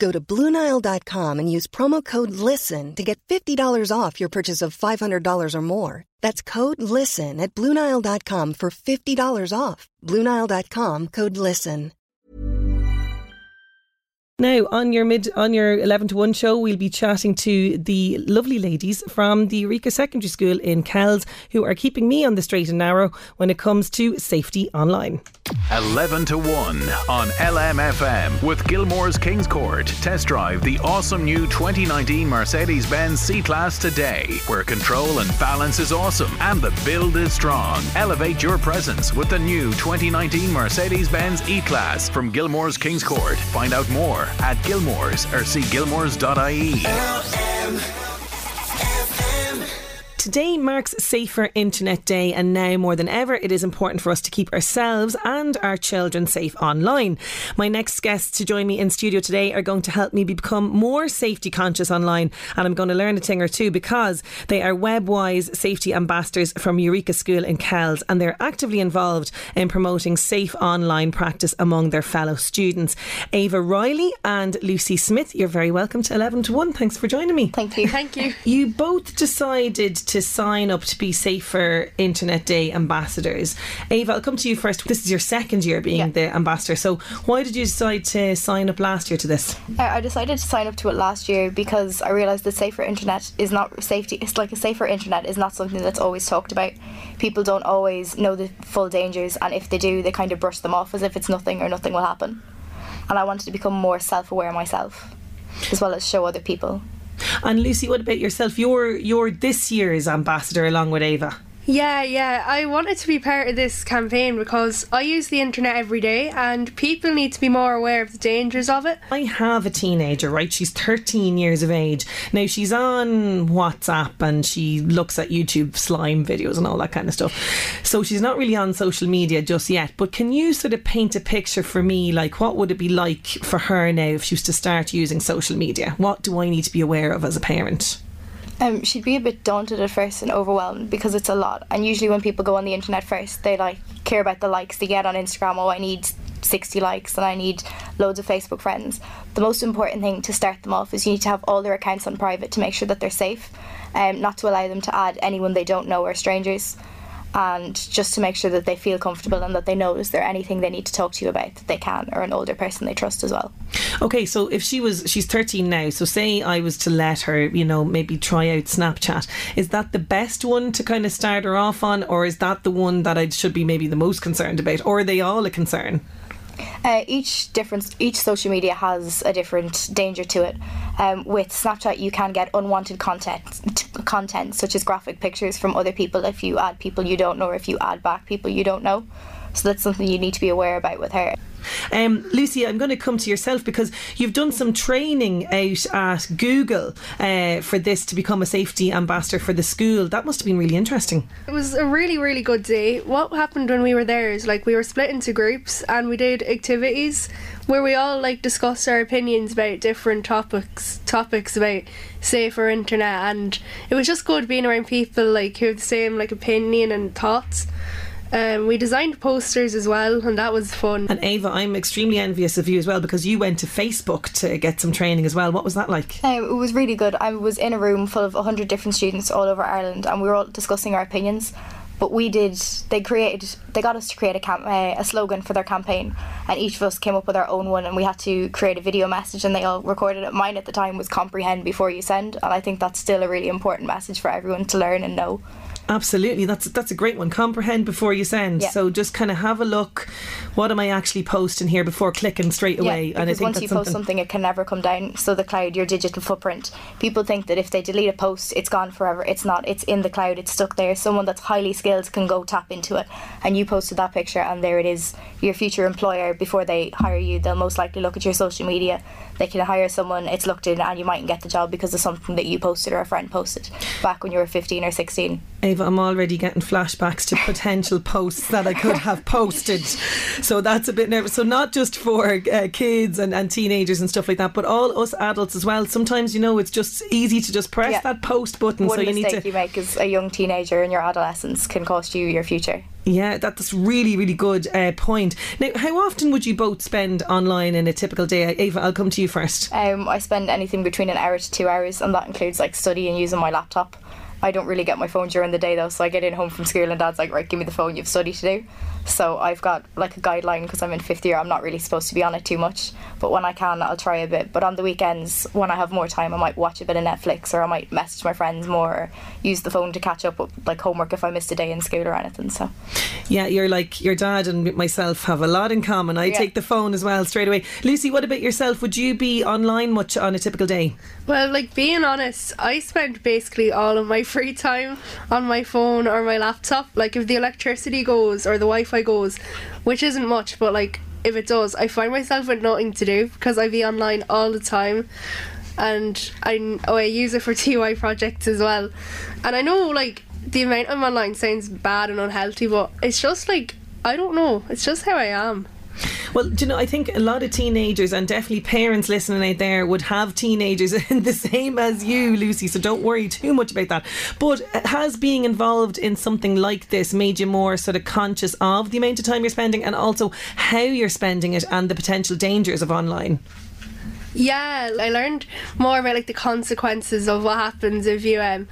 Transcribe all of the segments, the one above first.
Go to BlueNile.com and use promo code LISTEN to get $50 off your purchase of $500 or more. That's code LISTEN at BlueNile.com for $50 off. BlueNile.com, code LISTEN. Now, on your 11 to 1 show, we'll be chatting to the lovely ladies from the Eureka Secondary School in Kells who are keeping me on the straight and narrow when it comes to safety online. 11 to 1 on LMFM with Gilmore's Kingscourt. Test drive the awesome new 2019 Mercedes-Benz C-Class today, where control and balance is awesome and the build is strong. Elevate your presence with the new 2019 Mercedes-Benz E-Class from Gilmore's Kingscourt. Find out more at Gilmore's or see gilmores.ie. Today marks Safer Internet Day, and now more than ever it is important for us to keep ourselves and our children safe online. My next guests to join me in studio today are going to help me become more safety conscious online, and I'm going to learn a thing or two because they are Webwise safety ambassadors from Eureka School in Kells, and they're actively involved in promoting safe online practice among their fellow students. Ava Riley and Lucy Smith, you're very welcome to 11 to 1. Thanks for joining me. Thank you. Thank you. You both decided to sign up to be Safer Internet Day ambassadors. Ava, I'll come to you first. This is your second year being the ambassador. So why did you decide to sign up last year to this? I decided to sign up to it last year because I realised that safer internet is not safety. It's like a safer internet is not something that's always talked about. People don't always know the full dangers, and if they do, they kind of brush them off as if it's nothing or nothing will happen. And I wanted to become more self-aware myself, as well as show other people. And Lucy, what about yourself? You're this year's ambassador along with Ava. Yeah, I wanted to be part of this campaign because I use the internet every day and people need to be more aware of the dangers of it. I have a teenager, right? She's 13 years of age. Now, she's on WhatsApp and she looks at YouTube slime videos and all that kind of stuff. So she's not really on social media just yet. But can you sort of paint a picture for me, like what would it be like for her now if she was to start using social media? What do I need to be aware of as a parent? She'd be a bit daunted at first and overwhelmed because it's a lot, and usually when people go on the internet first they like care about the likes they get on Instagram. Oh, I need 60 likes and I need loads of Facebook friends. The most important thing to start them off is you need to have all their accounts on private to make sure that they're safe, not to allow them to add anyone they don't know or strangers, and just to make sure that they feel comfortable and that they know is there anything they need to talk to you about that they can, or an older person they trust as well. Okay, so if she's 13 now, so say I was to let her, maybe try out Snapchat, is that the best one to kind of start her off on, or is that the one that I should be maybe the most concerned about, or are they all a concern? Each social media has a different danger to it. With Snapchat you can get unwanted content such as graphic pictures from other people if you add people you don't know or if you add back people you don't know. So that's something you need to be aware about with her. Lucy, I'm going to come to yourself because you've done some training out at Google for this to become a safety ambassador for the school. That must have been really interesting. It was a really, really good day. What happened when we were there is we were split into groups and we did activities where we all discussed our opinions about different topics about safer internet, and it was just good being around people who have the same opinion and thoughts. We designed posters as well, and that was fun. And Ava, I'm extremely envious of you as well because you went to Facebook to get some training as well. What was that like? It was really good. I was in a room full of 100 different students all over Ireland, and we were all discussing our opinions. But they got us to create a slogan for their campaign, and each of us came up with our own one, and we had to create a video message, and they all recorded it. Mine at the time was comprehend before you send, and I think that's still a really important message for everyone to learn and know. Absolutely. That's a great one. Comprehend before you send. Yeah. So just kind of have a look. What am I actually posting here before clicking straight away? Yeah, and I think once you post something, it can never come down. So the cloud, your digital footprint. People think that if they delete a post, it's gone forever. It's not. It's in the cloud. It's stuck there. Someone that's highly skilled can go tap into it. And you posted that picture and there it is. Your future employer, before they hire you, they'll most likely look at your social media. They can hire someone, it's looked in, and you mightn't get the job because of something that you posted or a friend posted back when you were 15 or 16. Ava, I'm already getting flashbacks to potential posts that I could have posted. So that's a bit nervous. So not just for kids and teenagers and stuff like that, but all us adults as well. Sometimes, you know, it's just easy to just press that post button. One so mistake you make as a young teenager in your adolescence can cost you your future. Yeah, that's really, really good point. Now, how often would you both spend online in a typical day? Ava, I'll come to you first. I spend anything between an hour to 2 hours, and that includes like study and using my laptop. I don't really get my phone during the day though, so I get in home from school and Dad's like, right, give me the phone, you have study to do. So I've got like a guideline because I'm in fifth year, I'm not really supposed to be on it too much, but when I can, I'll try a bit. But on the weekends, when I have more time, I might watch a bit of Netflix, or I might message my friends more, or use the phone to catch up with like homework if I missed a day in school or anything. So yeah, you're like your dad and myself have a lot in common. I take the phone as well straight away. Lucy, what about yourself? Would you be online much on a typical day? Well, like being honest, I spent basically all of my free time on my phone or my laptop. Like if the electricity goes or the Wi-Fi goes, which isn't much, but like if it does, I find myself with nothing to do because I be online all the time, and I use it for TY projects as well. And I know like the amount I'm online sounds bad and unhealthy, but it's just like, I don't know, it's just how I am. Well, do you know, I think a lot of teenagers and definitely parents listening out there would have teenagers the same as you, Lucy, so don't worry too much about that. But has being involved in something like this made you more sort of conscious of the amount of time you're spending and also how you're spending it and the potential dangers of online? Yeah, I learned more about like the consequences of what happens if you're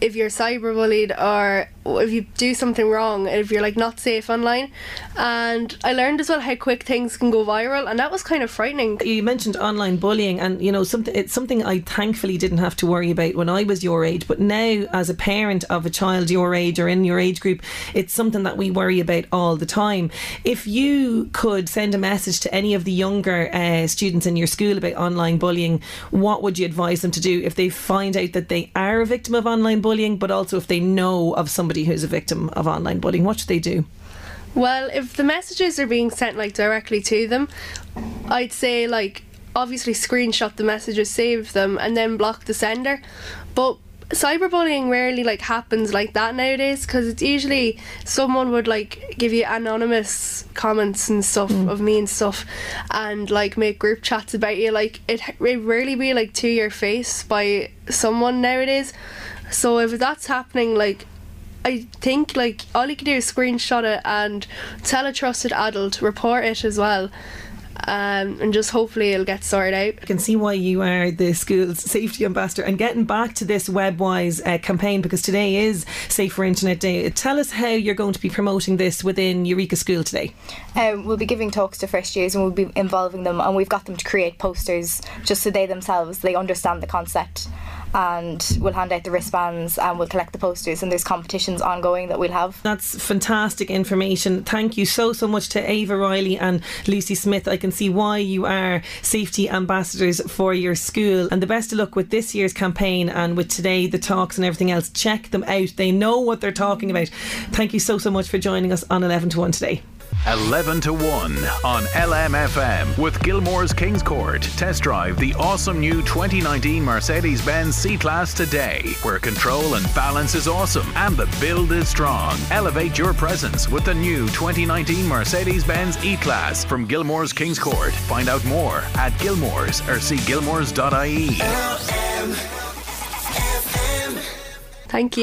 cyberbullied or if you do something wrong, if you're like not safe online. And I learned as well how quick things can go viral, and that was kind of frightening. You mentioned online bullying, and you know, it's something I thankfully didn't have to worry about when I was your age, but now as a parent of a child your age or in your age group, it's something that we worry about all the time. If you could send a message to any of the younger students in your school about online bullying, what would you advise them to do if they find out that they are a victim of online bullying? But also if they know of somebody who's a victim of online bullying, what should they do? Well, if the messages are being sent like directly to them, I'd say like obviously screenshot the messages, save them, and then block the sender. But cyberbullying rarely like happens like that nowadays, because it's usually someone would like give you anonymous comments and stuff of me and stuff, and like make group chats about you. Like it rarely be like to your face by someone nowadays. So if that's happening, like I think like all you can do is screenshot it and tell a trusted adult, report it as well. And just hopefully it'll get sorted out. I can see why you are the school's safety ambassador. And getting back to this Webwise campaign, because today is Safer Internet Day, tell us how you're going to be promoting this within Eureka School today. We'll be giving talks to first years, and we'll be involving them, and we've got them to create posters just so they understand the concept. And we'll hand out the wristbands, and we'll collect the posters, and there's competitions ongoing that we'll have. That's fantastic information. Thank you so much to Ava Riley and Lucy Smith. I can see why you are safety ambassadors for your school, and the best of luck with this year's campaign and with today, the talks and everything else. Check them out, they know what they're talking about. Thank you so much for joining us on 11 to 1 today. 11 to 1 on LMFM with Gilmore's Kingscourt. Test drive the awesome new 2019 Mercedes-Benz C-Class today, where control and balance is awesome and the build is strong. Elevate your presence with the new 2019 Mercedes-Benz E-Class from Gilmore's Kingscourt. Find out more at Gilmore's or see gilmores.ie. Thank you.